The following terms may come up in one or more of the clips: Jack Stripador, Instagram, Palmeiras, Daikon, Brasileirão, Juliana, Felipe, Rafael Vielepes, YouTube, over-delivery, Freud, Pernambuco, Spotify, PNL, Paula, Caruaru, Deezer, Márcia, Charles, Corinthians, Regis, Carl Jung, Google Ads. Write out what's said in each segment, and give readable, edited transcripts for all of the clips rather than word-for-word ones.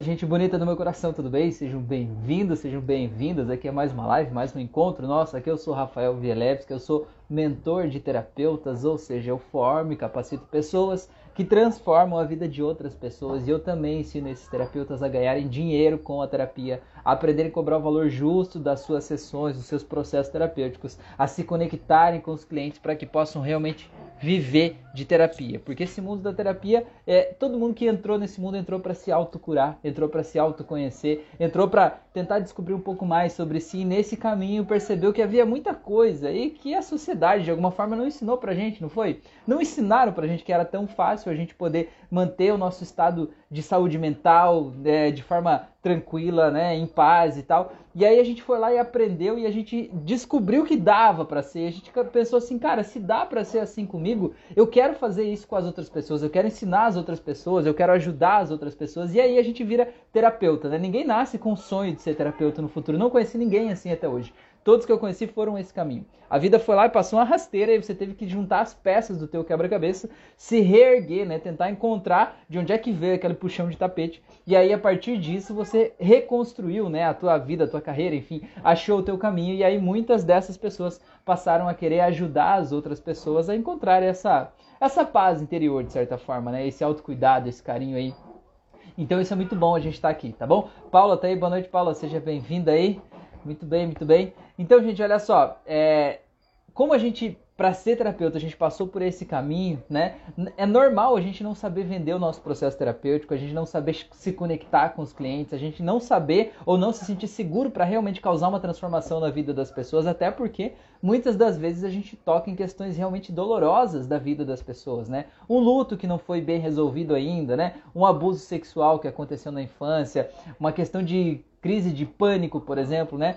Gente bonita do meu coração, tudo bem? Sejam bem-vindos, sejam bem-vindas. Aqui é mais uma live, mais um encontro nosso. Aqui eu sou Rafael Vielepes, que eu sou mentor de terapeutas, ou seja, eu formo e capacito pessoas que transformam a vida de outras pessoas. E eu também ensino esses terapeutas a ganharem dinheiro com a terapia, a aprenderem a cobrar o valor justo das suas sessões, dos seus processos terapêuticos, a se conectarem com os clientes para que possam realmente viver de terapia, porque esse mundo da terapia, todo mundo que entrou nesse mundo entrou para se autocurar, entrou para se autoconhecer, entrou para tentar descobrir um pouco mais sobre si, e nesse caminho percebeu que havia muita coisa e que a sociedade de alguma forma não ensinou pra gente, não foi? Não ensinaram pra gente que era tão fácil a gente poder manter o nosso estado de saúde mental, de forma tranquila, né, em paz e tal. E aí a gente foi lá e aprendeu e a gente descobriu que dava pra ser. A gente pensou assim, cara, se dá pra ser assim comigo, eu quero fazer isso com as outras pessoas, eu quero ensinar as outras pessoas, eu quero ajudar as outras pessoas. E aí a gente vira terapeuta, né? Ninguém nasce com o sonho de ser terapeuta no futuro. Não conheci ninguém assim até hoje. Todos que eu conheci foram esse caminho. A vida foi lá e passou uma rasteira e você teve que juntar as peças do teu quebra-cabeça, se reerguer, né? Tentar encontrar de onde é que veio aquele puxão de tapete. E aí, a partir disso, você reconstruiu, né, a tua vida, a tua carreira, enfim, achou o teu caminho. E aí, muitas dessas pessoas passaram a querer ajudar as outras pessoas a encontrar essa paz interior, de certa forma, né? Esse autocuidado, esse carinho aí. Então, isso é muito bom a gente estar aqui, tá bom? Paula tá aí, boa noite, Paula. Seja bem-vinda aí. Muito bem, muito bem. Então, gente, olha só, como a gente, para ser terapeuta, a gente passou por esse caminho, né? É normal a gente não saber vender o nosso processo terapêutico, a gente não saber se conectar com os clientes, a gente não saber ou não se sentir seguro para realmente causar uma transformação na vida das pessoas, até porque muitas das vezes a gente toca em questões realmente dolorosas da vida das pessoas, né? Um luto que não foi bem resolvido ainda, né? Um abuso sexual que aconteceu na infância, uma questão de crise de pânico, por exemplo, né?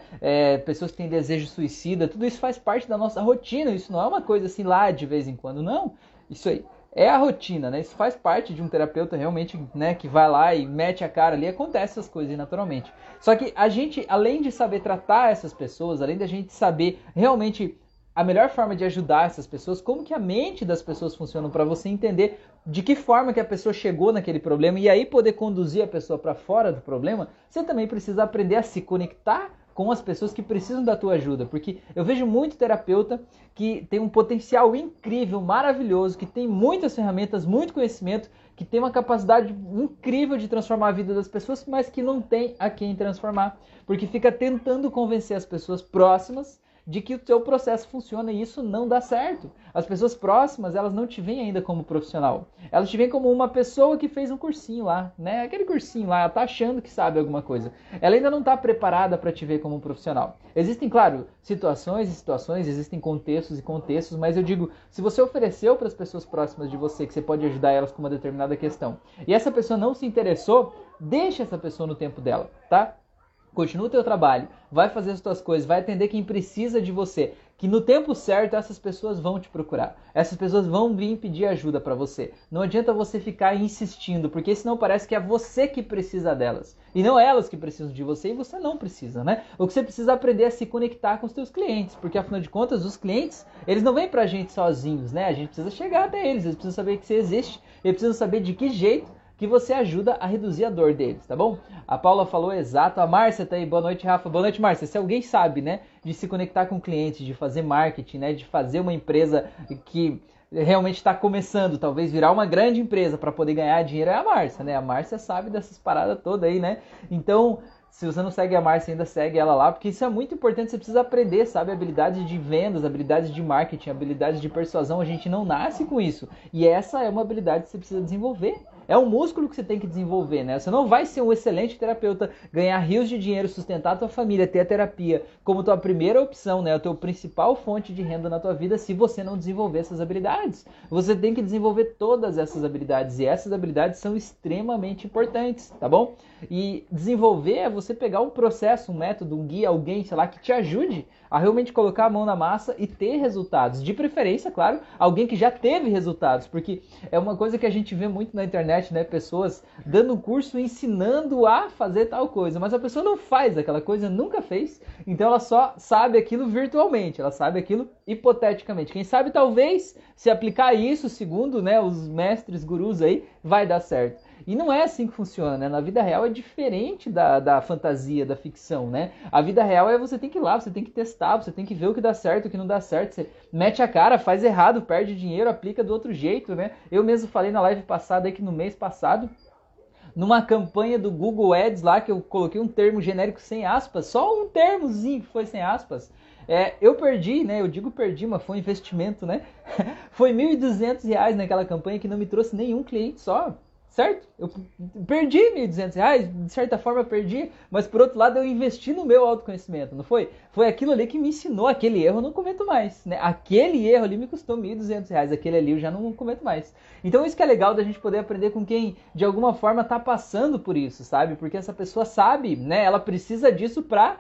Pessoas que têm desejo suicida, tudo isso faz parte da nossa rotina, isso não é uma coisa assim lá de vez em quando, não. Isso aí é a rotina, né? Isso faz parte de um terapeuta realmente, né, que vai lá e mete a cara ali, acontece essas coisas naturalmente. Só que a gente, além de saber tratar essas pessoas, além da gente saber realmente a melhor forma de ajudar essas pessoas, como que a mente das pessoas funciona para você entender de que forma que a pessoa chegou naquele problema e aí poder conduzir a pessoa para fora do problema, você também precisa aprender a se conectar com as pessoas que precisam da tua ajuda, porque eu vejo muito terapeuta que tem um potencial incrível, maravilhoso, que tem muitas ferramentas, muito conhecimento, que tem uma capacidade incrível de transformar a vida das pessoas, mas que não tem a quem transformar, porque fica tentando convencer as pessoas próximas de que o teu processo funciona e isso não dá certo. As pessoas próximas, elas não te veem ainda como profissional. Elas te veem como uma pessoa que fez um cursinho lá, né? Aquele cursinho lá, ela tá achando que sabe alguma coisa. Ela ainda não tá preparada para te ver como um profissional. Existem, claro, situações e situações, existem contextos e contextos, mas eu digo, se você ofereceu para as pessoas próximas de você que você pode ajudar elas com uma determinada questão, e essa pessoa não se interessou, deixa essa pessoa no tempo dela, tá? Continua o teu trabalho, vai fazer as tuas coisas, vai atender quem precisa de você, que no tempo certo essas pessoas vão te procurar. Essas pessoas vão vir pedir ajuda para você. Não adianta você ficar insistindo, porque senão parece que é você que precisa delas. E não elas que precisam de você e você não precisa, né? O que você precisa aprender é se conectar com os teus clientes, porque afinal de contas os clientes, eles não vêm pra gente sozinhos, né? A gente precisa chegar até eles, eles precisam saber que você existe, eles precisam saber de que jeito que você ajuda a reduzir a dor deles, tá bom? A Paula falou exato, a Márcia tá aí, boa noite, Rafa, boa noite, Márcia. Se alguém sabe, né, de se conectar com clientes, de fazer marketing, né, de fazer uma empresa que realmente está começando, talvez virar uma grande empresa para poder ganhar dinheiro, é a Márcia, né? A Márcia sabe dessas paradas todas aí, né? Então, se você não segue a Márcia, ainda segue ela lá, porque isso é muito importante, você precisa aprender, sabe? Habilidades de vendas, habilidades de marketing, habilidades de persuasão, a gente não nasce com isso. E essa é uma habilidade que você precisa desenvolver. É um músculo que você tem que desenvolver, né? Você não vai ser um excelente terapeuta, ganhar rios de dinheiro, sustentar a tua família, ter a terapia como tua primeira opção, né? A tua principal fonte de renda na tua vida, se você não desenvolver essas habilidades. Você tem que desenvolver todas essas habilidades, e essas habilidades são extremamente importantes, tá bom? E desenvolver é você pegar um processo, um método, um guia, alguém, sei lá, que te ajude a realmente colocar a mão na massa e ter resultados. De preferência, claro, alguém que já teve resultados, porque é uma coisa que a gente vê muito na internet, né? Pessoas dando um curso ensinando a fazer tal coisa, mas a pessoa não faz aquela coisa, nunca fez, então ela só sabe aquilo virtualmente, ela sabe aquilo hipoteticamente. Quem sabe, talvez, se aplicar isso, segundo, né, os mestres gurus aí, vai dar certo. E não é assim que funciona, né? Na vida real é diferente da fantasia, da ficção, né? A vida real é você tem que ir lá, você tem que testar, você tem que ver o que dá certo, o que não dá certo. Você mete a cara, faz errado, perde dinheiro, aplica do outro jeito, né? Eu mesmo falei na live passada aí que no mês passado, numa campanha do Google Ads lá, que eu coloquei um termo genérico sem aspas, só um termozinho que foi sem aspas, eu perdi, né? Eu digo perdi, mas foi um investimento, né? Foi R$1.200 naquela campanha que não me trouxe nenhum cliente só. Certo? Eu perdi R$1.200, de certa forma eu perdi, mas por outro lado eu investi no meu autoconhecimento, não foi? Foi aquilo ali que me ensinou, aquele erro eu não cometo mais, né? Aquele erro ali me custou R$1.200, aquele ali eu já não cometo mais. Então isso que é legal da gente poder aprender com quem de alguma forma está passando por isso, sabe? Porque essa pessoa sabe, né? Ela precisa disso para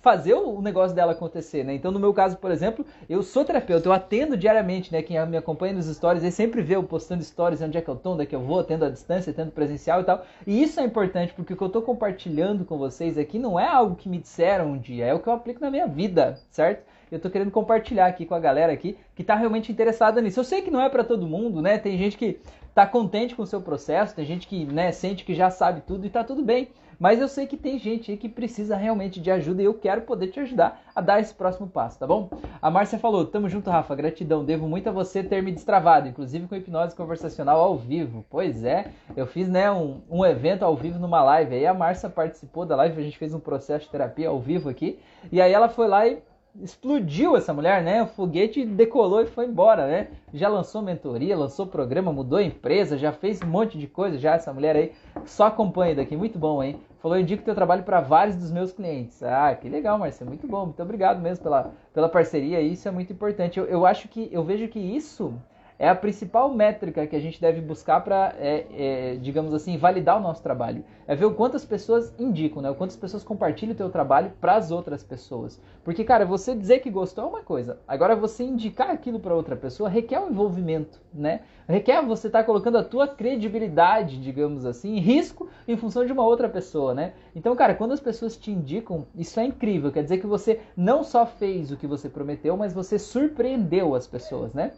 fazer o negócio dela acontecer, né? Então, no meu caso, por exemplo, eu sou terapeuta, eu atendo diariamente, né? Quem me acompanha nos stories, aí sempre vê eu postando stories, onde é que eu tô, onde é que eu vou, atendo à distância, atendo presencial e tal. E isso é importante, porque o que eu tô compartilhando com vocês aqui não é algo que me disseram um dia, é o que eu aplico na minha vida, certo? Eu tô querendo compartilhar aqui com a galera aqui que tá realmente interessada nisso. Eu sei que não é para todo mundo, né? Tem gente que tá contente com o seu processo, tem gente que, né, sente que já sabe tudo e tá tudo bem. Mas eu sei que tem gente aí que precisa realmente de ajuda e eu quero poder te ajudar a dar esse próximo passo, tá bom? A Márcia falou, tamo junto, Rafa, gratidão, devo muito a você ter me destravado, inclusive com hipnose conversacional ao vivo. Pois é, eu fiz, né, um evento ao vivo numa live, aí a Márcia participou da live, a gente fez um processo de terapia ao vivo aqui, e aí ela foi lá e explodiu essa mulher, né? O foguete decolou e foi embora, né? Já lançou mentoria, lançou programa, mudou a empresa, já fez um monte de coisa, já essa mulher aí só acompanha daqui. Muito bom, hein? Falou, indico teu trabalho para vários dos meus clientes. Ah, que legal, Marcelo, muito bom. Muito obrigado mesmo pela parceria, isso é muito importante. Eu acho que, eu vejo que isso é a principal métrica que a gente deve buscar para, digamos assim, validar o nosso trabalho. É ver o quanto as pessoas indicam, né? O quanto as pessoas compartilham o teu trabalho para as outras pessoas. Porque, cara, você dizer que gostou é uma coisa. Agora, você indicar aquilo para outra pessoa requer um envolvimento, né? Requer você estar colocando a tua credibilidade, digamos assim, em risco em função de uma outra pessoa, né? Então, cara, quando as pessoas te indicam, isso é incrível. Quer dizer que você não só fez o que você prometeu, mas você surpreendeu as pessoas, né?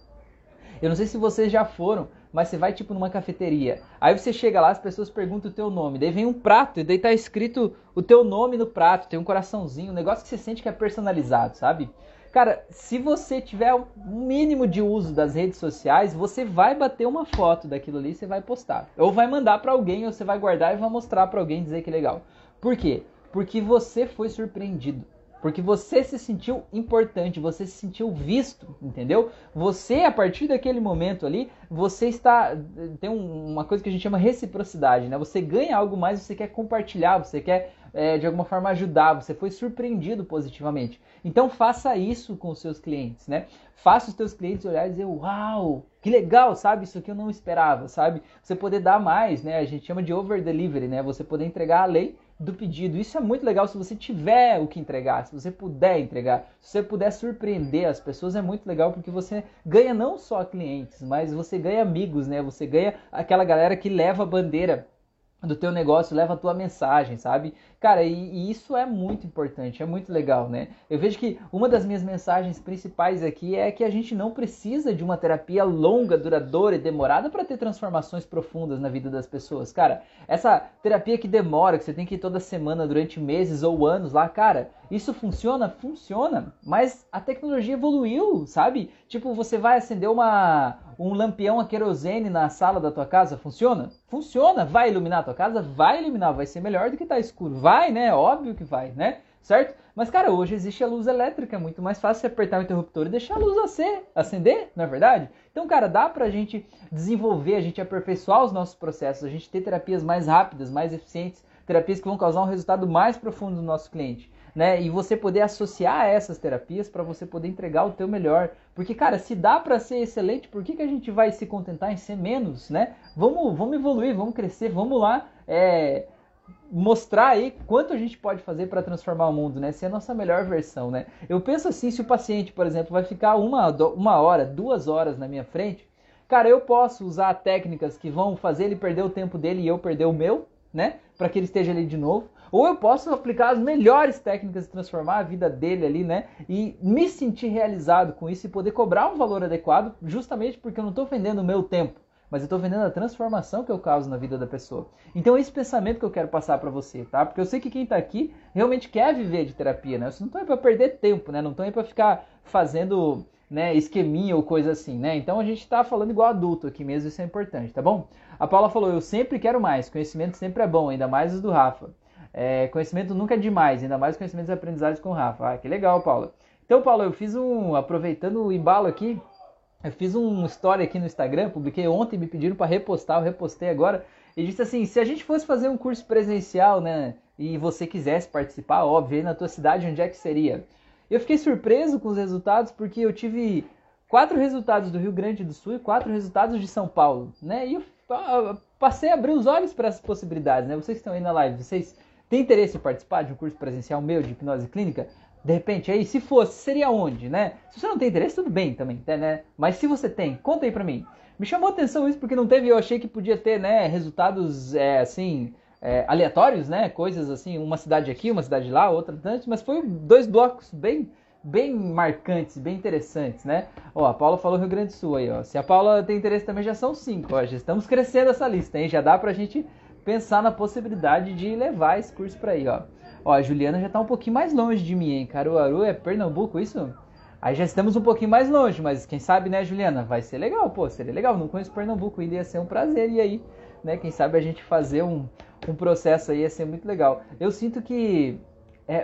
Eu não sei se vocês já foram, mas você vai tipo numa cafeteria. Aí você chega lá, as pessoas perguntam o teu nome. Daí vem um prato e daí tá escrito o teu nome no prato. Tem um coraçãozinho, um negócio que você sente que é personalizado, sabe? Cara, se você tiver um mínimo de uso das redes sociais, você vai bater uma foto daquilo ali e você vai postar. Ou vai mandar pra alguém, ou você vai guardar e vai mostrar pra alguém e dizer que é legal. Por quê? Porque você foi surpreendido. Porque você se sentiu importante, você se sentiu visto, entendeu? Você, a partir daquele momento ali, você está... Tem uma coisa que a gente chama reciprocidade, né? Você ganha algo mais, você quer compartilhar, você quer, de alguma forma, ajudar. Você foi surpreendido positivamente. Então, faça isso com os seus clientes, né? Faça os teus clientes olhar e dizer, uau, que legal, sabe? Isso aqui eu não esperava, sabe? Você poder dar mais, né? A gente chama de over-delivery, né? Você poder entregar além do pedido. Isso é muito legal se você tiver o que entregar, se você puder entregar, se você puder surpreender as pessoas, é muito legal porque você ganha não só clientes, mas você ganha amigos, né? Você ganha aquela galera que leva a bandeira do teu negócio, leva a tua mensagem, sabe? Cara, e isso é muito importante, é muito legal, né? Eu vejo que uma das minhas mensagens principais aqui é que a gente não precisa de uma terapia longa, duradoura e demorada para ter transformações profundas na vida das pessoas. Cara, essa terapia que demora, que você tem que ir toda semana durante meses ou anos lá, cara, isso funciona? Funciona, mas a tecnologia evoluiu, sabe? Tipo, você vai acender um lampião a querosene na sala da tua casa, funciona? Funciona, vai iluminar a tua casa? Vai iluminar, vai ser melhor do que tá escuro, vai, né? Óbvio que vai, né? Certo? Mas, cara, hoje existe a luz elétrica, é muito mais fácil você apertar o interruptor e deixar a luz acender, não é verdade? Então, cara, dá pra gente desenvolver, a gente aperfeiçoar os nossos processos, a gente ter terapias mais rápidas, mais eficientes, terapias que vão causar um resultado mais profundo no nosso cliente, né? E você poder associar essas terapias para você poder entregar o teu melhor. Porque, cara, se dá para ser excelente, por que a gente vai se contentar em ser menos, né? Vamos evoluir, vamos crescer, vamos lá, mostrar aí quanto a gente pode fazer para transformar o mundo, né? Ser a nossa melhor versão, né? Eu penso assim, se o paciente, por exemplo, vai ficar uma hora, 2 horas na minha frente, cara, eu posso usar técnicas que vão fazer ele perder o tempo dele e eu perder o meu, né? Para que ele esteja ali de novo. Ou eu posso aplicar as melhores técnicas e transformar a vida dele ali, né? E me sentir realizado com isso e poder cobrar um valor adequado, justamente porque eu não estou vendendo o meu tempo. mas eu estou vendendo a transformação que eu causo na vida da pessoa. Então é esse pensamento que eu quero passar para você, tá? Porque eu sei que quem está aqui realmente quer viver de terapia, né? Eu não estou aí para perder tempo, né? Não estou aí para ficar fazendo, né, esqueminha ou coisa assim, né? Então a gente está falando igual adulto aqui mesmo, isso é importante, tá bom? A Paula falou, eu sempre quero mais, conhecimento sempre é bom, ainda mais os do Rafa. É, conhecimento nunca é demais, ainda mais conhecimentos e aprendizados com o Rafa. Ah, que legal, Paula. Então, Paula, eu fiz aproveitando o embalo aqui, eu fiz um story aqui no Instagram, publiquei ontem, me pediram para repostar, eu repostei agora, e disse assim, se a gente fosse fazer um curso presencial, né, e você quisesse participar, óbvio, aí na tua cidade, onde é que seria? Eu fiquei surpreso com os resultados, porque eu tive 4 resultados do Rio Grande do Sul e 4 resultados de São Paulo, né, e eu passei a abrir os olhos para essas possibilidades, né, vocês que estão aí na live, vocês têm interesse em participar de um curso presencial meu de hipnose clínica? De repente, aí, se fosse, seria onde, né? Se você não tem interesse, tudo bem também, né? Mas se você tem, conta aí pra mim. Me chamou a atenção isso porque não teve, eu achei que podia ter, né, resultados, aleatórios, né? Coisas assim, uma cidade aqui, uma cidade lá, outra tanto, mas foi 2 blocos bem marcantes, bem interessantes, né? Ó, a Paula falou Rio Grande do Sul aí, ó. Se a Paula tem interesse também, já são 5, ó. Já estamos crescendo essa lista, hein? Já dá pra gente pensar na possibilidade de levar esse curso pra aí, ó. Ó, a Juliana já tá um pouquinho mais longe de mim, hein? Caruaru é Pernambuco, isso? Aí já estamos um pouquinho mais longe, mas quem sabe, né, Juliana? Vai ser legal, pô, seria legal. Não conheço Pernambuco, ainda ia ser um prazer. E aí, né, quem sabe a gente fazer um processo aí ia ser muito legal. Eu sinto que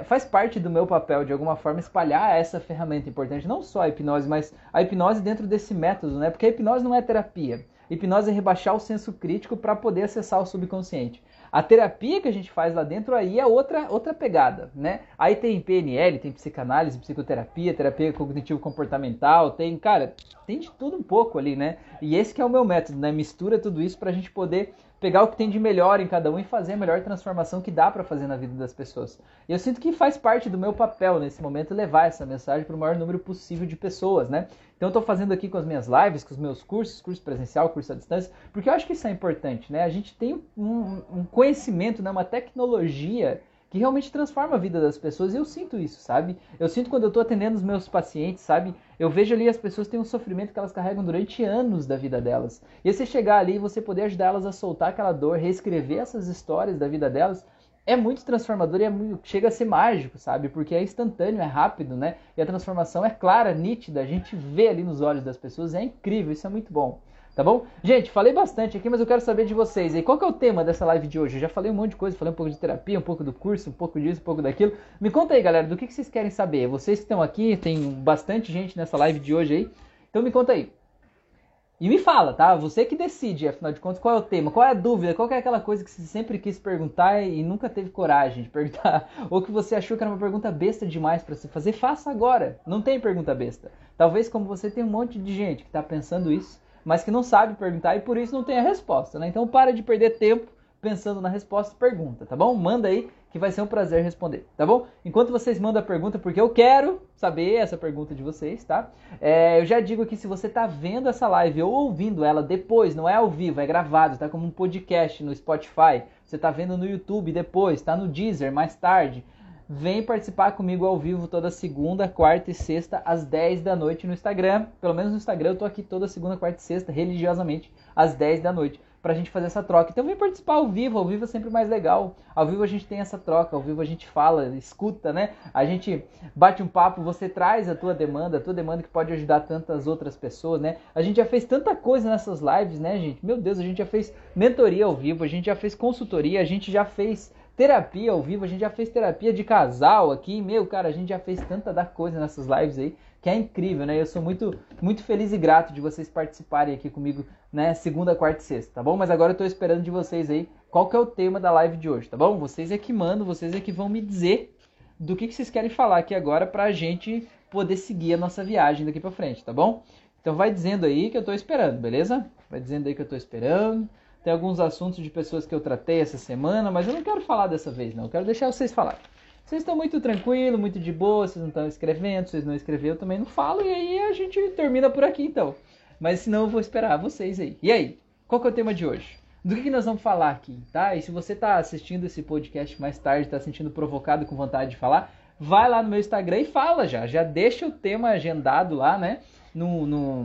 faz parte do meu papel, de alguma forma, espalhar essa ferramenta importante. Não só a hipnose, mas a hipnose dentro desse método, né? Porque a hipnose não é terapia. A hipnose é rebaixar o senso crítico para poder acessar o subconsciente. A terapia que a gente faz lá dentro aí é outra pegada, né? Aí tem PNL, tem psicanálise, psicoterapia, terapia cognitivo-comportamental, tem, cara, tem de tudo um pouco ali, né? E esse que é o meu método, né? Mistura tudo isso pra gente poder pegar o que tem de melhor em cada um e fazer a melhor transformação que dá pra fazer na vida das pessoas. E eu sinto que faz parte do meu papel nesse momento levar essa mensagem pro maior número possível de pessoas, né? Então eu tô fazendo aqui com as minhas lives, com os meus cursos, curso presencial, curso à distância, porque eu acho que isso é importante, né? A gente tem um conhecimento, né? Uma tecnologia que realmente transforma a vida das pessoas, e eu sinto isso, sabe? Eu sinto quando eu estou atendendo os meus pacientes, sabe? Eu vejo ali as pessoas têm um sofrimento que elas carregam durante anos da vida delas. E você chegar ali e você poder ajudar elas a soltar aquela dor, reescrever essas histórias da vida delas, é muito transformador e chega a ser mágico, sabe? Porque é instantâneo, é rápido, né? E a transformação é clara, nítida, a gente vê ali nos olhos das pessoas, é incrível, isso é muito bom. Tá bom? Gente, falei bastante aqui, mas eu quero saber de vocês. E qual que é o tema dessa live de hoje? Eu já falei um monte de coisa, falei um pouco de terapia, um pouco do curso, um pouco disso, um pouco daquilo. Me conta aí, galera, do que vocês querem saber? Vocês que estão aqui, tem bastante gente nessa live de hoje aí. Então me conta aí. E me fala, tá? Você que decide, afinal de contas, qual é o tema, qual é a dúvida, qual que é aquela coisa que você sempre quis perguntar e nunca teve coragem de perguntar, ou que você achou que era uma pergunta besta demais pra você fazer, faça agora. Não tem pergunta besta. Talvez como você tem um monte de gente que tá pensando isso, mas que não sabe perguntar e por isso não tem a resposta, né? Então para de perder tempo pensando na resposta, pergunta, tá bom? Manda aí que vai ser um prazer responder, tá bom? Enquanto vocês mandam a pergunta, porque eu quero saber essa pergunta de vocês, tá? Eu já digo aqui, se você tá vendo essa live ou ouvindo ela depois, não é ao vivo, é gravado, tá como um podcast no Spotify, você tá vendo no YouTube depois, tá no Deezer mais tarde, vem participar comigo ao vivo toda segunda, quarta e sexta, às 10 da noite no Instagram. Pelo menos no Instagram eu tô aqui toda segunda, quarta e sexta, religiosamente, às 10 da noite, pra gente fazer essa troca. Então vem participar ao vivo é sempre mais legal. Ao vivo a gente tem essa troca, ao vivo a gente fala, escuta, né? A gente bate um papo, você traz a tua demanda que pode ajudar tantas outras pessoas, né? A gente já fez tanta coisa nessas lives, né, gente? Meu Deus, a gente já fez mentoria ao vivo, a gente já fez consultoria, a gente já fez terapia ao vivo, a gente já fez terapia de casal aqui, meu, cara, a gente já fez tanta da coisa nessas lives aí, que é incrível, né? Eu sou muito, muito feliz e grato de vocês participarem aqui comigo, né, segunda, quarta e sexta, tá bom? Mas agora eu tô esperando de vocês aí qual que é o tema da live de hoje, tá bom? Vocês é que mandam, vocês é que vão me dizer do que vocês querem falar aqui agora pra gente poder seguir a nossa viagem daqui pra frente, tá bom? Então vai dizendo aí que eu tô esperando, beleza? Vai dizendo aí que eu tô esperando. Tem alguns assuntos de pessoas que eu tratei essa semana, mas eu não quero falar dessa vez, não. Eu quero deixar vocês falarem. Vocês estão muito tranquilos, muito de boa, vocês não estão escrevendo, vocês não escreveram, eu também não falo. E aí a gente termina por aqui, então. Mas senão eu vou esperar vocês aí. E aí, qual que é o tema de hoje? Do que nós vamos falar aqui, tá? E se você está assistindo esse podcast mais tarde, está sentindo provocado, com vontade de falar, vai lá no meu Instagram e fala já. Já deixa o tema agendado lá, né? No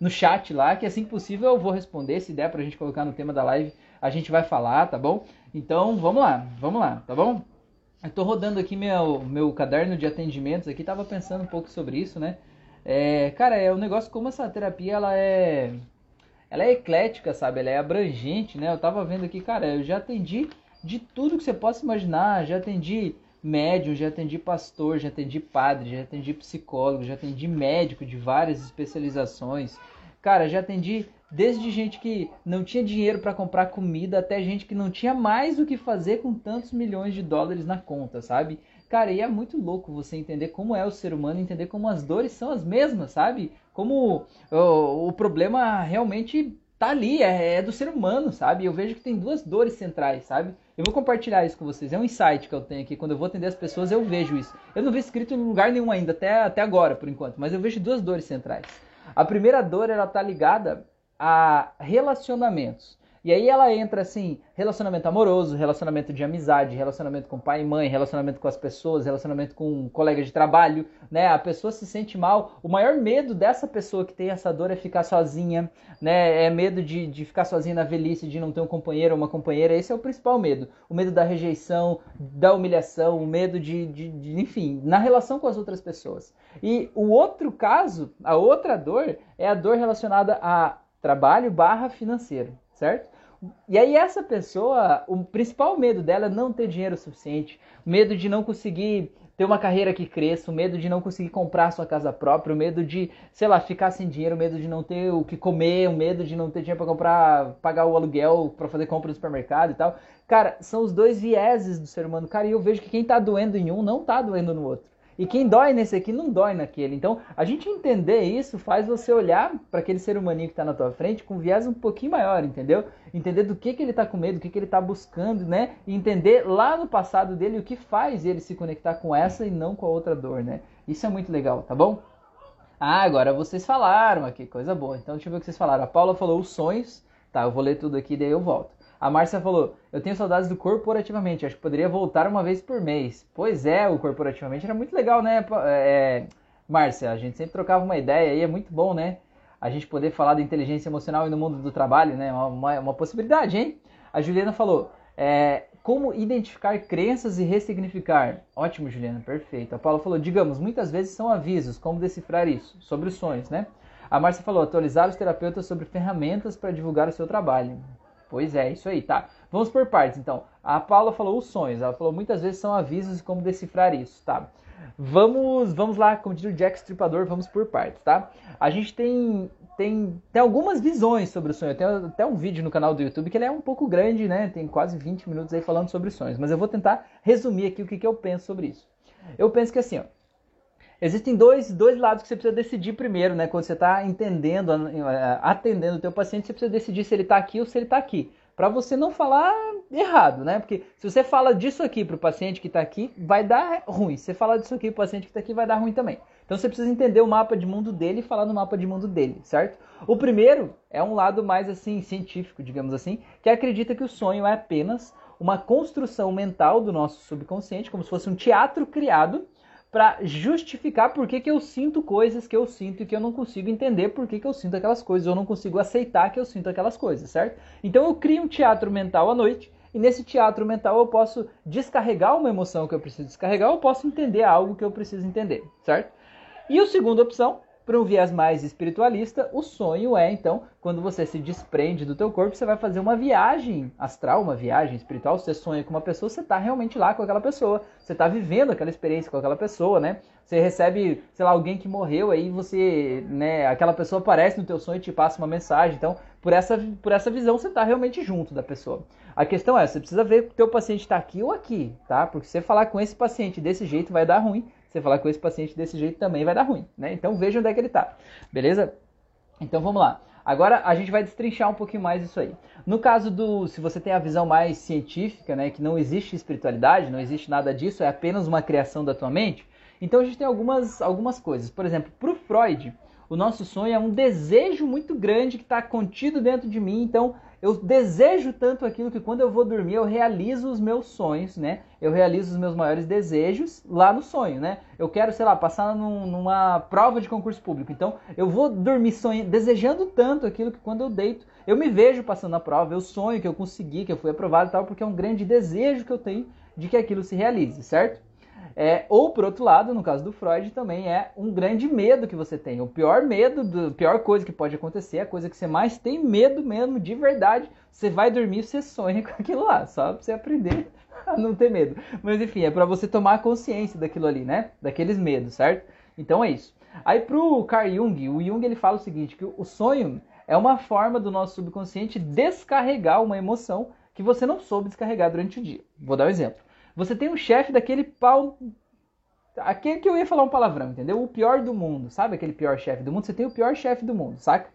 no chat lá, que assim que possível eu vou responder. Se der pra gente colocar no tema da live, a gente vai falar, tá bom? Então, vamos lá, tá bom? Eu tô rodando aqui meu caderno de atendimentos aqui, tava pensando um pouco sobre isso, né? Cara, é um negócio como essa terapia, ela é eclética, sabe? Ela é abrangente, né? Eu tava vendo aqui, cara, eu já atendi de tudo que você possa imaginar, já atendi médium, já atendi pastor, já atendi padre, já atendi psicólogo, já atendi médico de várias especializações. Cara, já atendi desde gente que não tinha dinheiro para comprar comida até gente que não tinha mais o que fazer com tantos milhões de dólares na conta, sabe? Cara, e é muito louco você entender como é o ser humano, entender como as dores são as mesmas, sabe? Como o problema realmente tá ali, é do ser humano, sabe? Eu vejo que tem duas dores centrais, sabe? Eu vou compartilhar isso com vocês, é um insight que eu tenho aqui, quando eu vou atender as pessoas eu vejo isso. Eu não vi escrito em lugar nenhum ainda, até agora, por enquanto, mas eu vejo duas dores centrais. A primeira dor, ela tá ligada a relacionamentos. E aí ela entra assim, relacionamento amoroso, relacionamento de amizade, relacionamento com pai e mãe, relacionamento com as pessoas, relacionamento com colegas de trabalho, né? A pessoa se sente mal. O maior medo dessa pessoa que tem essa dor é ficar sozinha, né? É medo de ficar sozinha na velhice, de não ter um companheiro ou uma companheira. Esse é o principal medo. O medo da rejeição, da humilhação, o medo enfim, na relação com as outras pessoas. E o outro caso, a outra dor, é a dor relacionada a trabalho / financeiro. Certo? E aí essa pessoa, o principal medo dela é não ter dinheiro suficiente, medo de não conseguir ter uma carreira que cresça, o medo de não conseguir comprar sua casa própria, o medo de, sei lá, ficar sem dinheiro, o medo de não ter o que comer, o medo de não ter dinheiro para comprar, pagar o aluguel, para fazer compra no supermercado e tal. Cara, são os dois vieses do ser humano. Cara, e eu vejo que quem tá doendo em um não tá doendo no outro. E quem dói nesse aqui não dói naquele. Então, a gente entender isso faz você olhar para aquele ser humaninho que está na tua frente com um viés um pouquinho maior, entendeu? Entender do que ele está com medo, do que ele está buscando, né? E entender lá no passado dele o que faz ele se conectar com essa e não com a outra dor, né? Isso é muito legal, tá bom? Ah, agora vocês falaram aqui, coisa boa. Então, deixa eu ver o que vocês falaram. A Paula falou os sonhos, tá? Eu vou ler tudo aqui e daí eu volto. A Márcia falou, eu tenho saudades do corporativamente, acho que poderia voltar uma vez por mês. Pois é, o corporativamente era muito legal, né, Márcia? A gente sempre trocava uma ideia e é muito bom, né? A gente poder falar da inteligência emocional e no mundo do trabalho, né? Uma possibilidade, hein? A Juliana falou, como identificar crenças e ressignificar? Ótimo, Juliana, perfeito. A Paula falou, digamos, muitas vezes são avisos, como decifrar isso? Sobre os sonhos, né? A Márcia falou, atualizar os terapeutas sobre ferramentas para divulgar o seu trabalho. Pois é, isso aí, tá? Vamos por partes, então. A Paula falou os sonhos, ela falou muitas vezes são avisos e como decifrar isso, tá? Vamos lá, como diz o Jack Stripador, vamos por partes, tá? A gente tem algumas visões sobre o sonho. Tem até um vídeo no canal do YouTube que ele é um pouco grande, né? Tem quase 20 minutos aí falando sobre sonhos, mas eu vou tentar resumir aqui o que eu penso sobre isso. Eu penso que assim, ó, existem dois lados que você precisa decidir primeiro, né? Quando você está entendendo, atendendo o teu paciente, você precisa decidir se ele está aqui ou se ele está aqui. Para você não falar errado, né? Porque se você fala disso aqui para o paciente que está aqui, vai dar ruim. Se você falar disso aqui para o paciente que está aqui, vai dar ruim também. Então você precisa entender o mapa de mundo dele e falar no mapa de mundo dele, certo? O primeiro é um lado mais assim científico, digamos assim, que acredita que o sonho é apenas uma construção mental do nosso subconsciente, como se fosse um teatro criado, para justificar por que eu sinto coisas que eu sinto e que eu não consigo entender por que eu sinto aquelas coisas, ou não consigo aceitar que eu sinto aquelas coisas, certo? Então eu crio um teatro mental à noite, e nesse teatro mental eu posso descarregar uma emoção que eu preciso descarregar, ou eu posso entender algo que eu preciso entender, certo? E a segunda opção, para um viés mais espiritualista, o sonho é, então, quando você se desprende do teu corpo, você vai fazer uma viagem astral, uma viagem espiritual. Você sonha com uma pessoa, você está realmente lá com aquela pessoa. Você está vivendo aquela experiência com aquela pessoa, né? Você recebe, sei lá, alguém que morreu, aí você, né, aquela pessoa aparece no teu sonho e te passa uma mensagem. Então, por essa visão, você está realmente junto da pessoa. A questão é, você precisa ver se o teu paciente está aqui ou aqui, tá? Porque se você falar com esse paciente desse jeito, vai dar ruim. Você falar com esse paciente desse jeito também vai dar ruim, né? Então veja onde é que ele tá, beleza? Então vamos lá. Agora a gente vai destrinchar um pouquinho mais isso aí. No caso se você tem a visão mais científica, né? Que não existe espiritualidade, não existe nada disso, é apenas uma criação da tua mente. Então a gente tem algumas coisas. Por exemplo, pro Freud, o nosso sonho é um desejo muito grande que está contido dentro de mim. Então eu desejo tanto aquilo que quando eu vou dormir eu realizo os meus sonhos, né? Eu realizo os meus maiores desejos lá no sonho, né? Eu quero, sei lá, passar numa prova de concurso público. Então, eu vou dormir sonhando, desejando tanto aquilo que quando eu deito, eu me vejo passando a prova, eu sonho que eu consegui, que eu fui aprovado e tal, porque é um grande desejo que eu tenho de que aquilo se realize, certo? Ou, por outro lado, no caso do Freud, também é um grande medo que você tem. O pior medo, a pior coisa que pode acontecer, a coisa que você mais tem medo mesmo, de verdade. Você vai dormir e você sonha com aquilo lá, só pra você aprender a não ter medo. Mas, enfim, é pra você tomar consciência daquilo ali, né? Daqueles medos, certo? Então é isso. Aí pro Carl Jung, o Jung ele fala o seguinte, que o sonho é uma forma do nosso subconsciente descarregar uma emoção que você não soube descarregar durante o dia. Vou dar um exemplo. Você tem um chefe daquele pau... Aquele que eu ia falar um palavrão, entendeu? O pior do mundo, sabe? Aquele pior chefe do mundo. Você tem o pior chefe do mundo, saca?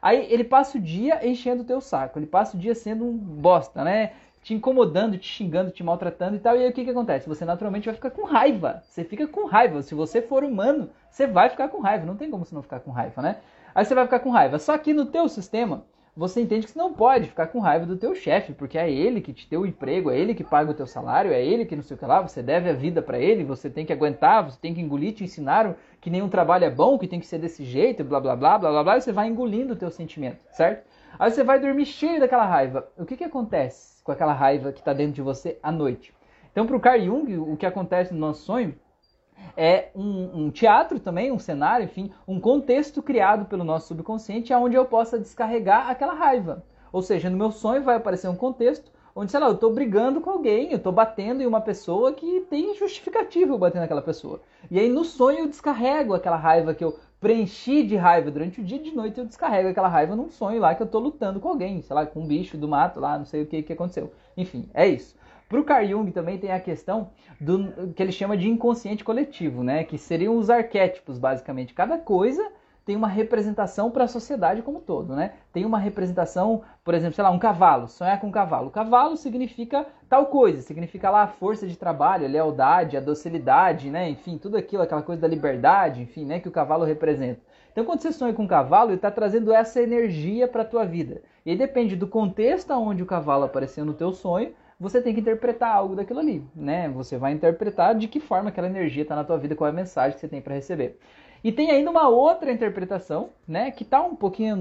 Aí ele passa o dia enchendo o teu saco. Ele passa o dia sendo um bosta, né? Te incomodando, te xingando, te maltratando e tal. E aí o que acontece? Você naturalmente vai ficar com raiva. Você fica com raiva. Se você for humano, você vai ficar com raiva. Não tem como você não ficar com raiva, né? Aí você vai ficar com raiva. Só que no teu sistema... Você entende que você não pode ficar com raiva do teu chefe, porque é ele que te deu o emprego, é ele que paga o teu salário, é ele que não sei o que lá, você deve a vida pra ele, você tem que aguentar, você tem que engolir, te ensinaram que nenhum trabalho é bom, que tem que ser desse jeito, blá, blá, blá, blá, blá, blá, e você vai engolindo o teu sentimento, certo? Aí você vai dormir cheio daquela raiva. O que acontece com aquela raiva que tá dentro de você à noite? Então, pro Carl Jung, o que acontece no nosso sonho é um teatro também, um cenário, enfim, um contexto criado pelo nosso subconsciente onde eu possa descarregar aquela raiva. Ou seja, no meu sonho vai aparecer um contexto onde, sei lá, eu tô brigando com alguém, eu tô batendo em uma pessoa que tem justificativa eu bater naquela pessoa. E aí no sonho eu descarrego aquela raiva que eu preenchi de raiva durante o dia, de noite eu descarrego aquela raiva num sonho lá que eu tô lutando com alguém, sei lá, com um bicho do mato lá, não sei o que aconteceu. Enfim, é isso. Para o Carl Jung também tem a questão do que ele chama de inconsciente coletivo, né? Que seriam os arquétipos, basicamente. Cada coisa tem uma representação para a sociedade como um todo, né? Tem uma representação, por exemplo, sei lá, um cavalo, sonhar com um cavalo. O cavalo significa tal coisa, significa lá a força de trabalho, a lealdade, a docilidade, né? Enfim, tudo aquilo, aquela coisa da liberdade, enfim, né? Que o cavalo representa. Então, quando você sonha com um cavalo, ele está trazendo essa energia para a tua vida. E aí depende do contexto onde o cavalo apareceu no teu sonho, você tem que interpretar algo daquilo ali, né? Você vai interpretar de que forma aquela energia está na tua vida, qual é a mensagem que você tem para receber. E tem ainda uma outra interpretação, né? Que está um pouquinho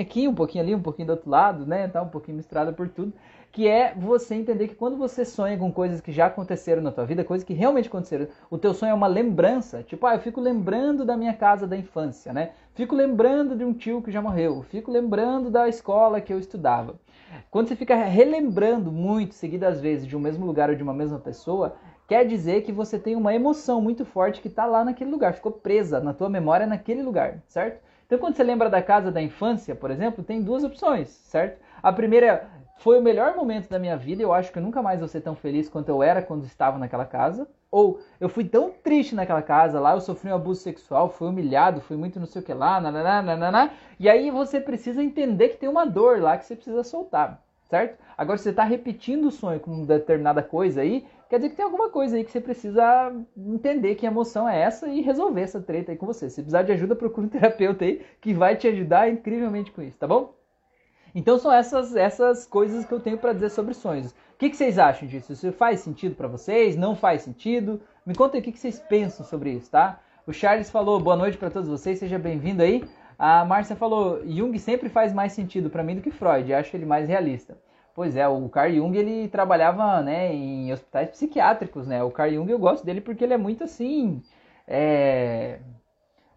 aqui, um pouquinho ali, um pouquinho do outro lado, né? Está um pouquinho misturada por tudo, que é você entender que quando você sonha com coisas que já aconteceram na tua vida, coisas que realmente aconteceram, o teu sonho é uma lembrança. Tipo, eu fico lembrando da minha casa da infância, né? Fico lembrando de um tio que já morreu, fico lembrando da escola que eu estudava. Quando você fica relembrando muito, seguidas vezes, de um mesmo lugar ou de uma mesma pessoa, quer dizer que você tem uma emoção muito forte que está lá naquele lugar, ficou presa na tua memória naquele lugar, certo? Então quando você lembra da casa da infância, por exemplo, tem duas opções, certo? A primeira é, foi o melhor momento da minha vida, eu acho que eu nunca mais vou ser tão feliz quanto eu era quando estava naquela casa. Ou eu fui tão triste naquela casa lá, eu sofri um abuso sexual, fui humilhado, fui muito não sei o que lá, nananana. E aí você precisa entender que tem uma dor lá que você precisa soltar, certo? Agora se você está repetindo o sonho com determinada coisa aí, quer dizer que tem alguma coisa aí que você precisa entender que emoção é essa e resolver essa treta aí com você. Se precisar de ajuda, procura um terapeuta aí que vai te ajudar incrivelmente com isso, tá bom? Então são essas coisas que eu tenho para dizer sobre sonhos. O que vocês acham disso? Isso faz sentido para vocês? Não faz sentido? Me conta aí o que vocês pensam sobre isso, tá? O Charles falou, boa noite para todos vocês, seja bem-vindo aí. A Márcia falou, Jung sempre faz mais sentido para mim do que Freud, acho ele mais realista. Pois é, o Carl Jung, ele trabalhava, né, em hospitais psiquiátricos, né? O Carl Jung, eu gosto dele porque ele é muito assim,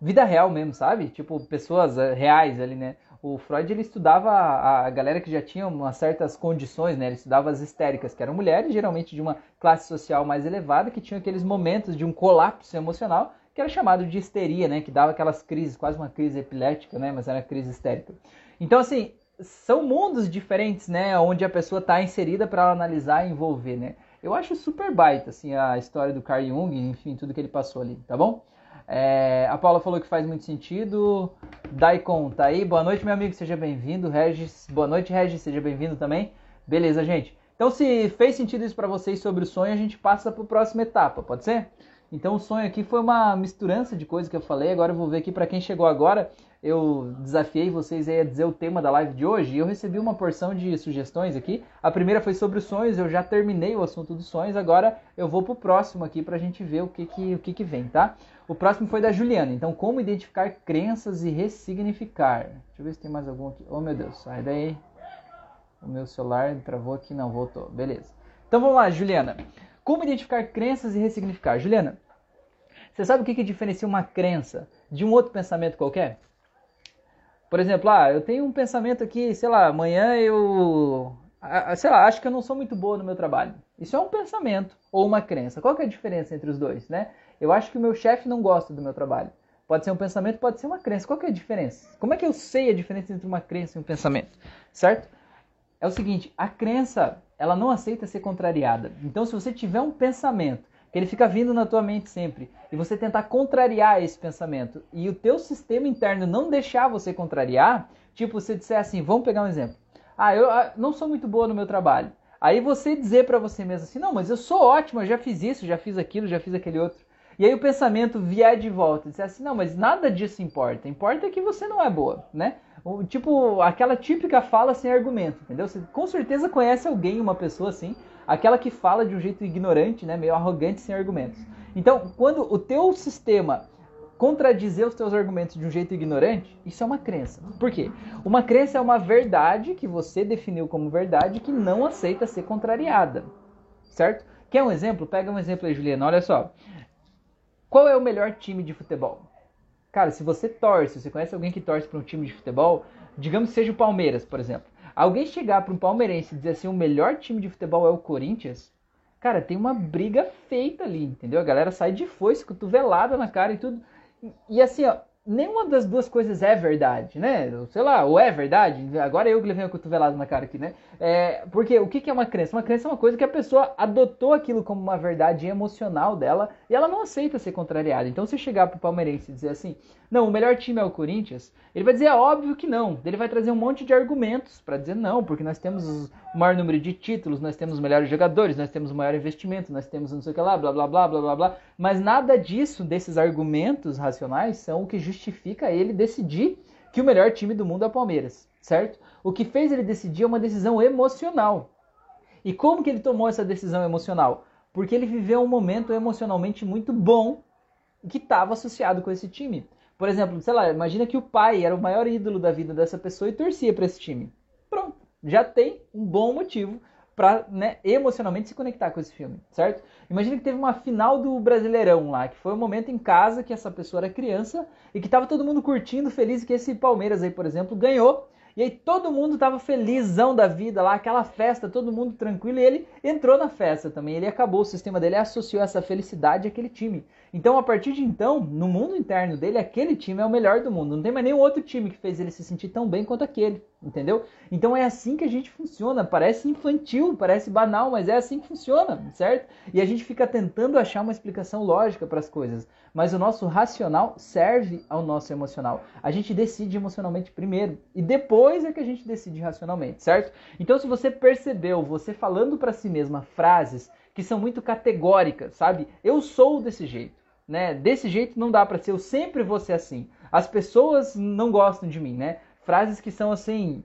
vida real mesmo, sabe? Tipo, pessoas reais ali, né? O Freud, ele estudava a galera que já tinha umas certas condições, né? Ele estudava as histéricas, que eram mulheres, geralmente de uma classe social mais elevada, que tinham aqueles momentos de um colapso emocional, que era chamado de histeria, né? Que dava aquelas crises, quase uma crise epilética, né? Mas era crise histérica. Então, assim, são mundos diferentes, né? Onde a pessoa está inserida para analisar e envolver, né? Eu acho super baita, assim, a história do Carl Jung, enfim, tudo que ele passou ali, tá bom? A Paula falou que faz muito sentido. Daikon tá aí, boa noite meu amigo, seja bem-vindo. Regis, boa noite Regis, seja bem-vindo também. Beleza, gente. Então se fez sentido isso pra vocês sobre o sonho, a gente passa para a próxima etapa, pode ser? Então o sonho aqui foi uma misturança de coisas que eu falei. Agora eu vou ver aqui para quem chegou agora. Eu desafiei vocês aí a dizer o tema da live de hoje e eu recebi uma porção de sugestões aqui. A primeira foi sobre os sonhos, eu já terminei o assunto dos sonhos. Agora eu vou pro próximo aqui pra gente ver o que vem, tá? O próximo foi da Juliana. Então, como identificar crenças e ressignificar? Deixa eu ver se tem mais algum aqui. Oh, meu Deus, sai daí. O meu celular travou aqui, não, voltou. Beleza. Então, vamos lá, Juliana. Como identificar crenças e ressignificar? Juliana, você sabe o que diferencia uma crença de um outro pensamento qualquer? Por exemplo, eu tenho um pensamento aqui, sei lá, amanhã eu... sei lá, acho que eu não sou muito boa no meu trabalho. Isso é um pensamento ou uma crença. Qual que é a diferença entre os dois, né? Eu acho que o meu chefe não gosta do meu trabalho. Pode ser um pensamento, pode ser uma crença. Qual que é a diferença? Como é que eu sei a diferença entre uma crença e um pensamento, certo? É o seguinte, a crença, ela não aceita ser contrariada. Então, se você tiver um pensamento que ele fica vindo na tua mente sempre, e você tentar contrariar esse pensamento, e o teu sistema interno não deixar você contrariar, tipo, você disser assim, vamos pegar um exemplo. Eu não sou muito boa no meu trabalho. Aí você dizer pra você mesmo assim, não, mas eu sou ótima, eu já fiz isso, já fiz aquilo, já fiz aquele outro. E aí o pensamento vier de volta, dizer assim, não, mas nada disso importa. Importa é que você não é boa, né? Tipo, aquela típica fala sem argumento, entendeu? Você com certeza conhece alguém, uma pessoa assim, aquela que fala de um jeito ignorante, né? Meio arrogante, sem argumentos. Então, quando o teu sistema contradizer os teus argumentos de um jeito ignorante, isso é uma crença. Por quê? Uma crença é uma verdade que você definiu como verdade que não aceita ser contrariada, certo? Quer um exemplo? Pega um exemplo aí, Juliana, olha só. Qual é o melhor time de futebol? Cara, se você torce, você conhece alguém que torce para um time de futebol, digamos que seja o Palmeiras, por exemplo. Alguém chegar para um palmeirense e dizer assim, o melhor time de futebol é o Corinthians, cara, tem uma briga feita ali, entendeu? A galera sai de foice, cotovelada na cara e tudo. E assim, ó, nenhuma das duas coisas é verdade, né? Sei lá, ou é verdade, agora eu que levei uma cotovelada na cara aqui, né? Porque o que é uma crença? Uma crença é uma coisa que a pessoa adotou aquilo como uma verdade emocional dela e ela não aceita ser contrariada. Então se chegar pro palmeirense e dizer assim, não, o melhor time é o Corinthians, ele vai dizer, é óbvio que não. Ele vai trazer um monte de argumentos para dizer não, porque nós temos o maior número de títulos, nós temos os melhores jogadores, nós temos o maior investimento, nós temos não sei o que lá, blá, blá, blá, blá, blá, blá. Mas nada disso, desses argumentos racionais, são o que justifica ele decidir que o melhor time do mundo é o Palmeiras, certo? O que fez ele decidir é uma decisão emocional. E como que ele tomou essa decisão emocional? Porque ele viveu um momento emocionalmente muito bom que estava associado com esse time. Por exemplo, sei lá, imagina que o pai era o maior ídolo da vida dessa pessoa e torcia para esse time. Pronto, já tem um bom motivo para, né, emocionalmente se conectar com esse filme, certo? Imagina que teve uma final do Brasileirão lá, que foi um momento em casa que essa pessoa era criança e que tava todo mundo curtindo, feliz que esse Palmeiras aí, por exemplo, ganhou. E aí todo mundo tava felizão da vida lá, aquela festa, todo mundo tranquilo, e ele entrou na festa também, ele acabou, o sistema dele associou essa felicidade àquele time. Então, a partir de então, no mundo interno dele, aquele time é o melhor do mundo, não tem mais nenhum outro time que fez ele se sentir tão bem quanto aquele, entendeu? Então é assim que a gente funciona, parece infantil, parece banal, mas é assim que funciona, certo? E a gente fica tentando achar uma explicação lógica para as coisas, mas o nosso racional serve ao nosso emocional. A gente decide emocionalmente primeiro, e depois é que a gente decide racionalmente, certo? Então se você percebeu, você falando para si mesma frases que são muito categóricas, sabe? Eu sou desse jeito. Né? Desse jeito não dá pra ser, eu sempre vou ser assim, as pessoas não gostam de mim, né? Frases que são assim,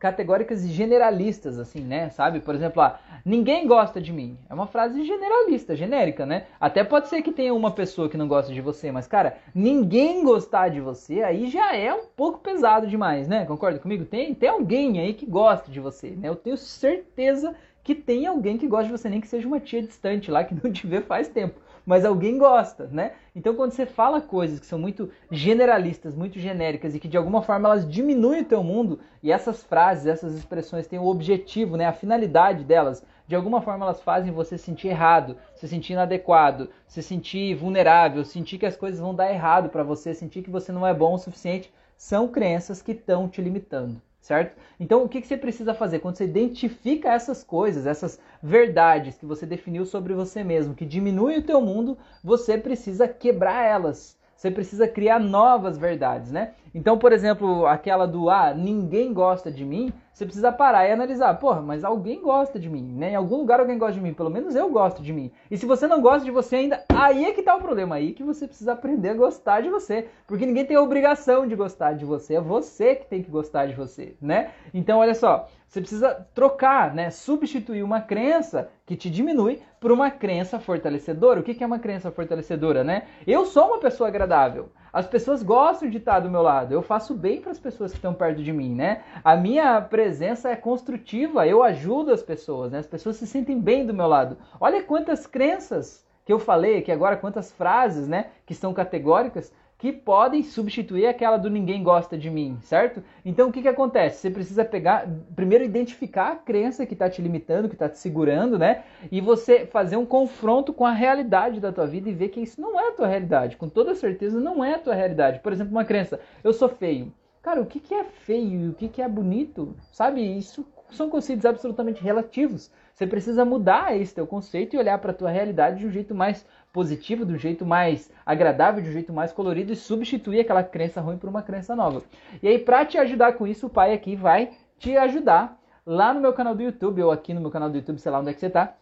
categóricas e generalistas, assim, né? Sabe? Por exemplo, ninguém gosta de mim, é uma frase generalista, genérica, né? Até pode ser que tenha uma pessoa que não gosta de você, mas cara, ninguém gostar de você aí já é um pouco pesado demais, né? Concorda comigo? Tem alguém aí que gosta de você, né? Eu tenho certeza que tem alguém que gosta de você, nem que seja uma tia distante lá, que não te vê faz tempo, mas alguém gosta, né? Então quando você fala coisas que são muito generalistas, muito genéricas e que de alguma forma elas diminuem o teu mundo, e essas frases, essas expressões têm o objetivo, né? A finalidade delas, de alguma forma elas fazem você se sentir errado, se sentir inadequado, se sentir vulnerável, sentir que as coisas vão dar errado pra você, sentir que você não é bom o suficiente, são crenças que estão te limitando. Certo? Então o que você precisa fazer? Quando você identifica essas coisas, essas verdades que você definiu sobre você mesmo, que diminuem o teu mundo, você precisa quebrar elas. Você precisa criar novas verdades, né? Então, por exemplo, aquela do ninguém gosta de mim, Você precisa parar e analisar, porra, mas alguém gosta de mim, né? Em algum lugar alguém gosta de mim, pelo menos eu gosto de mim. E se você não gosta de você ainda, aí é que tá o problema, aí que você precisa aprender a gostar de você. Porque ninguém tem a obrigação de gostar de você, é você que tem que gostar de você, né? Então, olha só, você precisa trocar, né? Substituir uma crença que te diminui por uma crença fortalecedora. O que é uma crença fortalecedora, né? Eu sou uma pessoa agradável. As pessoas gostam de estar do meu lado. Eu faço bem para as pessoas que estão perto de mim, né? A minha presença é construtiva. Eu ajudo as pessoas, né? As pessoas se sentem bem do meu lado. Olha quantas crenças que eu falei aqui agora, quantas frases, né? Que são categóricas, que podem substituir aquela do ninguém gosta de mim, certo? Então o que acontece? Você precisa pegar, primeiro identificar a crença que está te limitando, que está te segurando, né? E você fazer um confronto com a realidade da tua vida e ver que isso não é a tua realidade. Com toda certeza não é a tua realidade. Por exemplo, uma crença, eu sou feio. Cara, o que é feio e o que é bonito? Sabe, isso são conceitos absolutamente relativos. Você precisa mudar esse teu conceito e olhar para a tua realidade de um jeito mais positivo, de um jeito mais agradável, de um jeito mais colorido e substituir aquela crença ruim por uma crença nova. E aí, para te ajudar com isso, o pai aqui vai te ajudar. Lá no meu canal do YouTube, ou aqui no meu canal do YouTube, sei lá onde é que você tá,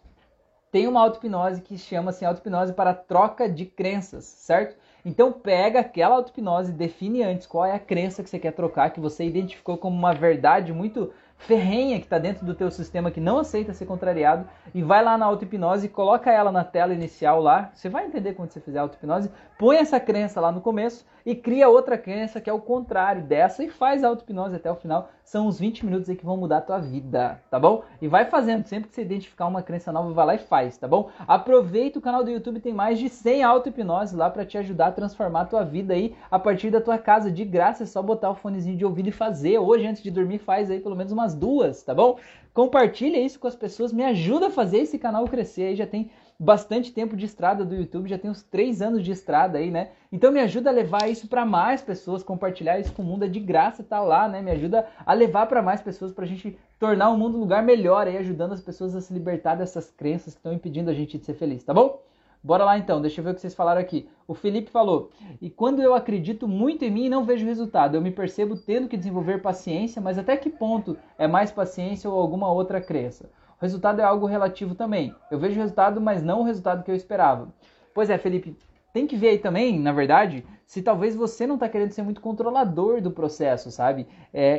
tem uma auto-hipnose que chama-se auto-hipnose para troca de crenças, certo? Então pega aquela auto-hipnose, define antes qual é a crença que você quer trocar, que você identificou como uma verdade muito ferrenha que está dentro do teu sistema, que não aceita ser contrariado, e vai lá na auto-hipnose, coloca ela na tela inicial lá, você vai entender quando você fizer a auto-hipnose, põe essa crença lá no começo e cria outra crença que é o contrário dessa e faz a auto-hipnose até o final, são os 20 minutos aí que vão mudar a tua vida, tá bom? E vai fazendo, sempre que você identificar uma crença nova, vai lá e faz, tá bom? Aproveita o canal do YouTube, tem mais de 100 auto-hipnoses lá para te ajudar a transformar a tua vida aí a partir da tua casa, de graça, é só botar o fonezinho de ouvido e fazer, hoje antes de dormir faz aí pelo menos uma duas, tá bom? Compartilha isso com as pessoas, me ajuda a fazer esse canal crescer, aí já tem bastante tempo de estrada do YouTube, já tem uns 3 anos de estrada aí, né? Então me ajuda a levar isso para mais pessoas, compartilhar isso com o mundo, é de graça, tá lá, né? Me ajuda a levar para mais pessoas, pra gente tornar o mundo um lugar melhor aí, ajudando as pessoas a se libertar dessas crenças que estão impedindo a gente de ser feliz, tá bom? Bora lá então, deixa eu ver o que vocês falaram aqui. O Felipe falou, e quando eu acredito muito em mim e não vejo resultado, eu me percebo tendo que desenvolver paciência, mas até que ponto é mais paciência ou alguma outra crença? O resultado é algo relativo também. Eu vejo resultado, mas não o resultado que eu esperava. Pois é, Felipe, tem que ver aí também, na verdade, se talvez você não está querendo ser muito controlador do processo, sabe?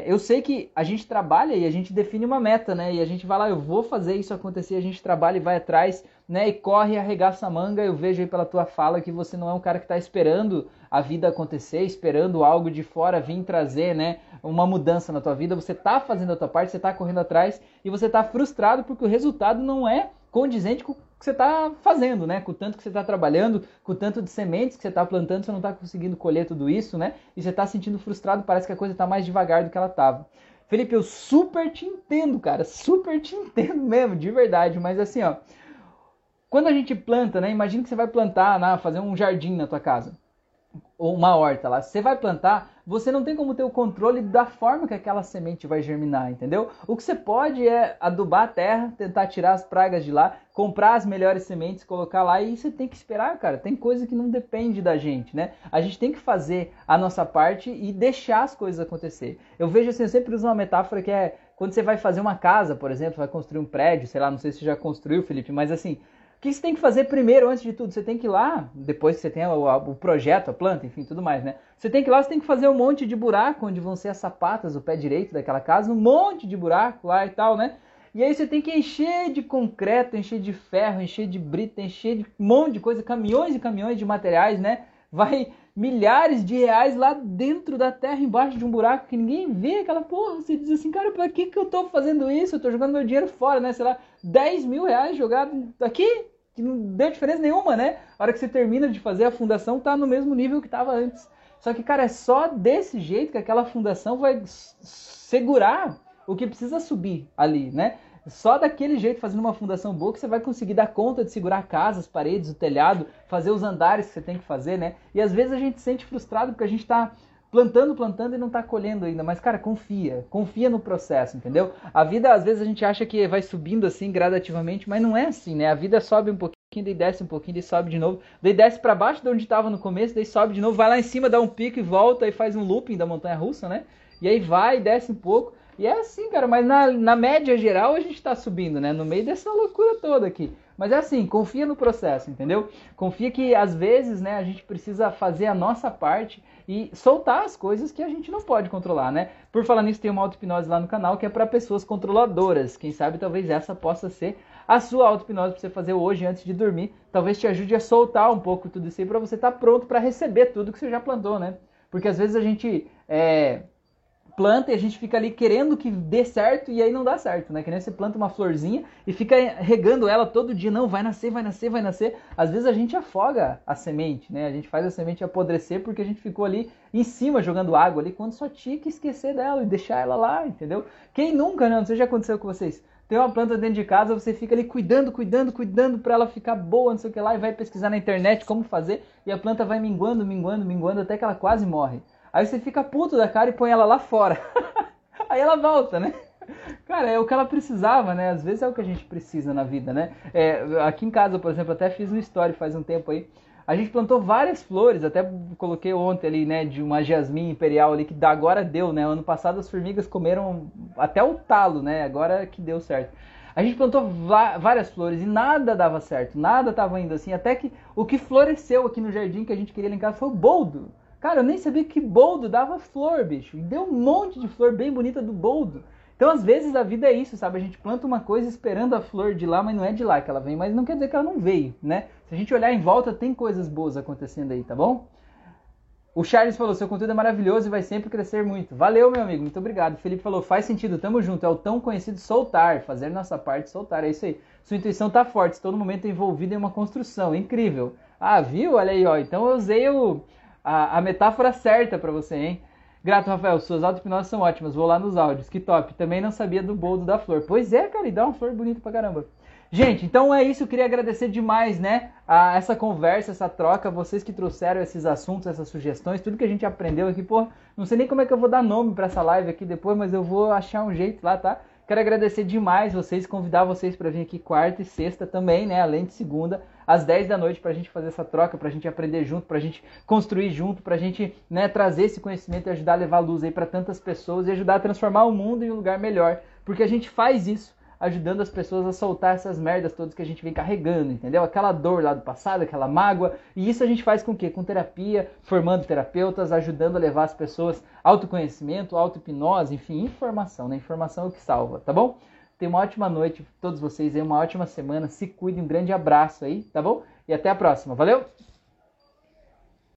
Eu sei que a gente trabalha e a gente define uma meta, né? E a gente vai lá, eu vou fazer isso acontecer, a gente trabalha e vai atrás, né, e corre, arregaça a manga. Eu vejo aí pela tua fala que você não é um cara que está esperando a vida acontecer, esperando algo de fora vir trazer, né, uma mudança na tua vida. Você está fazendo a tua parte, você está correndo atrás e você está frustrado porque o resultado não é condizente com o que você está fazendo, né, com o tanto que você está trabalhando, com o tanto de sementes que você está plantando, você não está conseguindo colher tudo isso, né, e você está sentindo frustrado, parece que a coisa está mais devagar do que ela estava. Felipe, eu super te entendo, cara, super te entendo mesmo, de verdade, mas assim, ó, quando a gente planta, né, imagina que você vai plantar, fazer um jardim na tua casa, ou uma horta lá, você vai plantar, você não tem como ter o controle da forma que aquela semente vai germinar, entendeu? O que você pode é adubar a terra, tentar tirar as pragas de lá, comprar as melhores sementes, colocar lá, e você tem que esperar, cara, tem coisa que não depende da gente, né? A gente tem que fazer a nossa parte e deixar as coisas acontecer. Eu vejo assim, eu sempre uso uma metáfora que é, quando você vai fazer uma casa, por exemplo, vai construir um prédio, sei lá, não sei se você já construiu, Felipe, mas assim, o que você tem que fazer primeiro, antes de tudo? Você tem que ir lá, depois que você tem o projeto, a planta, enfim, tudo mais, né? Você tem que ir lá, você tem que fazer um monte de buraco, onde vão ser as sapatas, o pé direito daquela casa, um monte de buraco lá e tal, né? E aí você tem que encher de concreto, encher de ferro, encher de brita, encher de um monte de coisa, caminhões e caminhões de materiais, né? Vai milhares de reais lá dentro da terra, embaixo de um buraco que ninguém vê, aquela porra, você diz assim, cara, pra que eu tô fazendo isso? Eu tô jogando meu dinheiro fora, né? Sei lá, 10 mil reais jogado aqui, que não deu diferença nenhuma, né? A hora que você termina de fazer a fundação, tá no mesmo nível que tava antes. Só que, cara, é só desse jeito que aquela fundação vai segurar o que precisa subir ali, né? Só daquele jeito, fazendo uma fundação boa, que você vai conseguir dar conta de segurar a casa, as paredes, o telhado, fazer os andares que você tem que fazer, né? E às vezes a gente se sente frustrado porque a gente tá plantando e não tá colhendo ainda. Mas, cara, confia no processo, entendeu? A vida, às vezes, a gente acha que vai subindo assim, gradativamente, mas não é assim, né? A vida sobe um pouquinho, daí desce um pouquinho, daí sobe de novo, daí desce pra baixo de onde tava no começo, daí sobe de novo, vai lá em cima, dá um pico e volta e faz um looping da montanha-russa, né? E aí vai, desce um pouco. E é assim, cara, mas na média geral a gente tá subindo, né? No meio dessa loucura toda aqui. Mas é assim, confia no processo, entendeu? Confia que às vezes, né, a gente precisa fazer a nossa parte e soltar as coisas que a gente não pode controlar, né? Por falar nisso, tem uma auto-hipnose lá no canal que é para pessoas controladoras. Quem sabe talvez essa possa ser a sua auto-hipnose pra você fazer hoje antes de dormir. Talvez te ajude a soltar um pouco tudo isso aí pra você estar pronto pra receber tudo que você já plantou, né? Porque às vezes a gente... planta e a gente fica ali querendo que dê certo e aí não dá certo, né? Que nem você planta uma florzinha e fica regando ela todo dia, não, vai nascer, vai nascer, vai nascer. Às vezes a gente afoga a semente, né? A gente faz a semente apodrecer porque a gente ficou ali em cima jogando água ali quando só tinha que esquecer dela e deixar ela lá, entendeu? Quem nunca, né? Não sei se já aconteceu com vocês. Tem uma planta dentro de casa, você fica ali cuidando pra ela ficar boa, não sei o que lá, e vai pesquisar na internet como fazer e a planta vai minguando até que ela quase morre. Aí você fica puto da cara e põe ela lá fora. Aí ela volta, né? Cara, é o que ela precisava, né? Às vezes é o que a gente precisa na vida, né? Aqui em casa, por exemplo, até fiz um story faz um tempo aí. A gente plantou várias flores, até coloquei ontem ali, né? De uma jasmim imperial ali, que agora deu, né? Ano passado as formigas comeram até o talo, né? Agora que deu certo. A gente plantou várias flores e nada dava certo. Nada tava indo assim. Até que o que floresceu aqui no jardim que a gente queria lá em casa foi o boldo. Cara, eu nem sabia que boldo dava flor, bicho. E deu um monte de flor bem bonita do boldo. Então, às vezes, a vida é isso, sabe? A gente planta uma coisa esperando a flor de lá, mas não é de lá que ela vem. Mas não quer dizer que ela não veio, né? Se a gente olhar em volta, tem coisas boas acontecendo aí, tá bom? O Charles falou, seu conteúdo é maravilhoso e vai sempre crescer muito. Valeu, meu amigo. Muito obrigado. O Felipe falou, faz sentido, tamo junto. É o tão conhecido soltar, fazer nossa parte soltar. É isso aí. Sua intuição tá forte, estou no momento envolvido em uma construção. Incrível. Ah, viu? Olha aí, ó. Então, eu usei a metáfora certa pra você, hein? Grato, Rafael. Suas auto-hipnoses são ótimas. Vou lá nos áudios. Que top. Também não sabia do boldo da flor. Pois é, cara. E dá uma flor bonita pra caramba. Gente, então é isso. Eu queria agradecer demais, né? Essa conversa, essa troca. Vocês que trouxeram esses assuntos, essas sugestões. Tudo que a gente aprendeu aqui. Pô, não sei nem como é que eu vou dar nome pra essa live aqui depois. Mas eu vou achar um jeito lá, tá? Quero agradecer demais vocês. Convidar vocês pra vir aqui quarta e sexta também, né? Além de segunda. Às 10 da noite, para a gente fazer essa troca, para a gente aprender junto, para a gente construir junto, para a gente, né, trazer esse conhecimento e ajudar a levar luz aí para tantas pessoas e ajudar a transformar o mundo em um lugar melhor. Porque a gente faz isso ajudando as pessoas a soltar essas merdas todas que a gente vem carregando, entendeu? Aquela dor lá do passado, aquela mágoa. E isso a gente faz com o quê? Com terapia, formando terapeutas, ajudando a levar as pessoas autoconhecimento, auto-hipnose, enfim, informação, né? Informação é o que salva, tá bom? Tenham uma ótima noite, todos vocês aí, uma ótima semana. Se cuidem, um grande abraço aí, tá bom? E até a próxima. Valeu!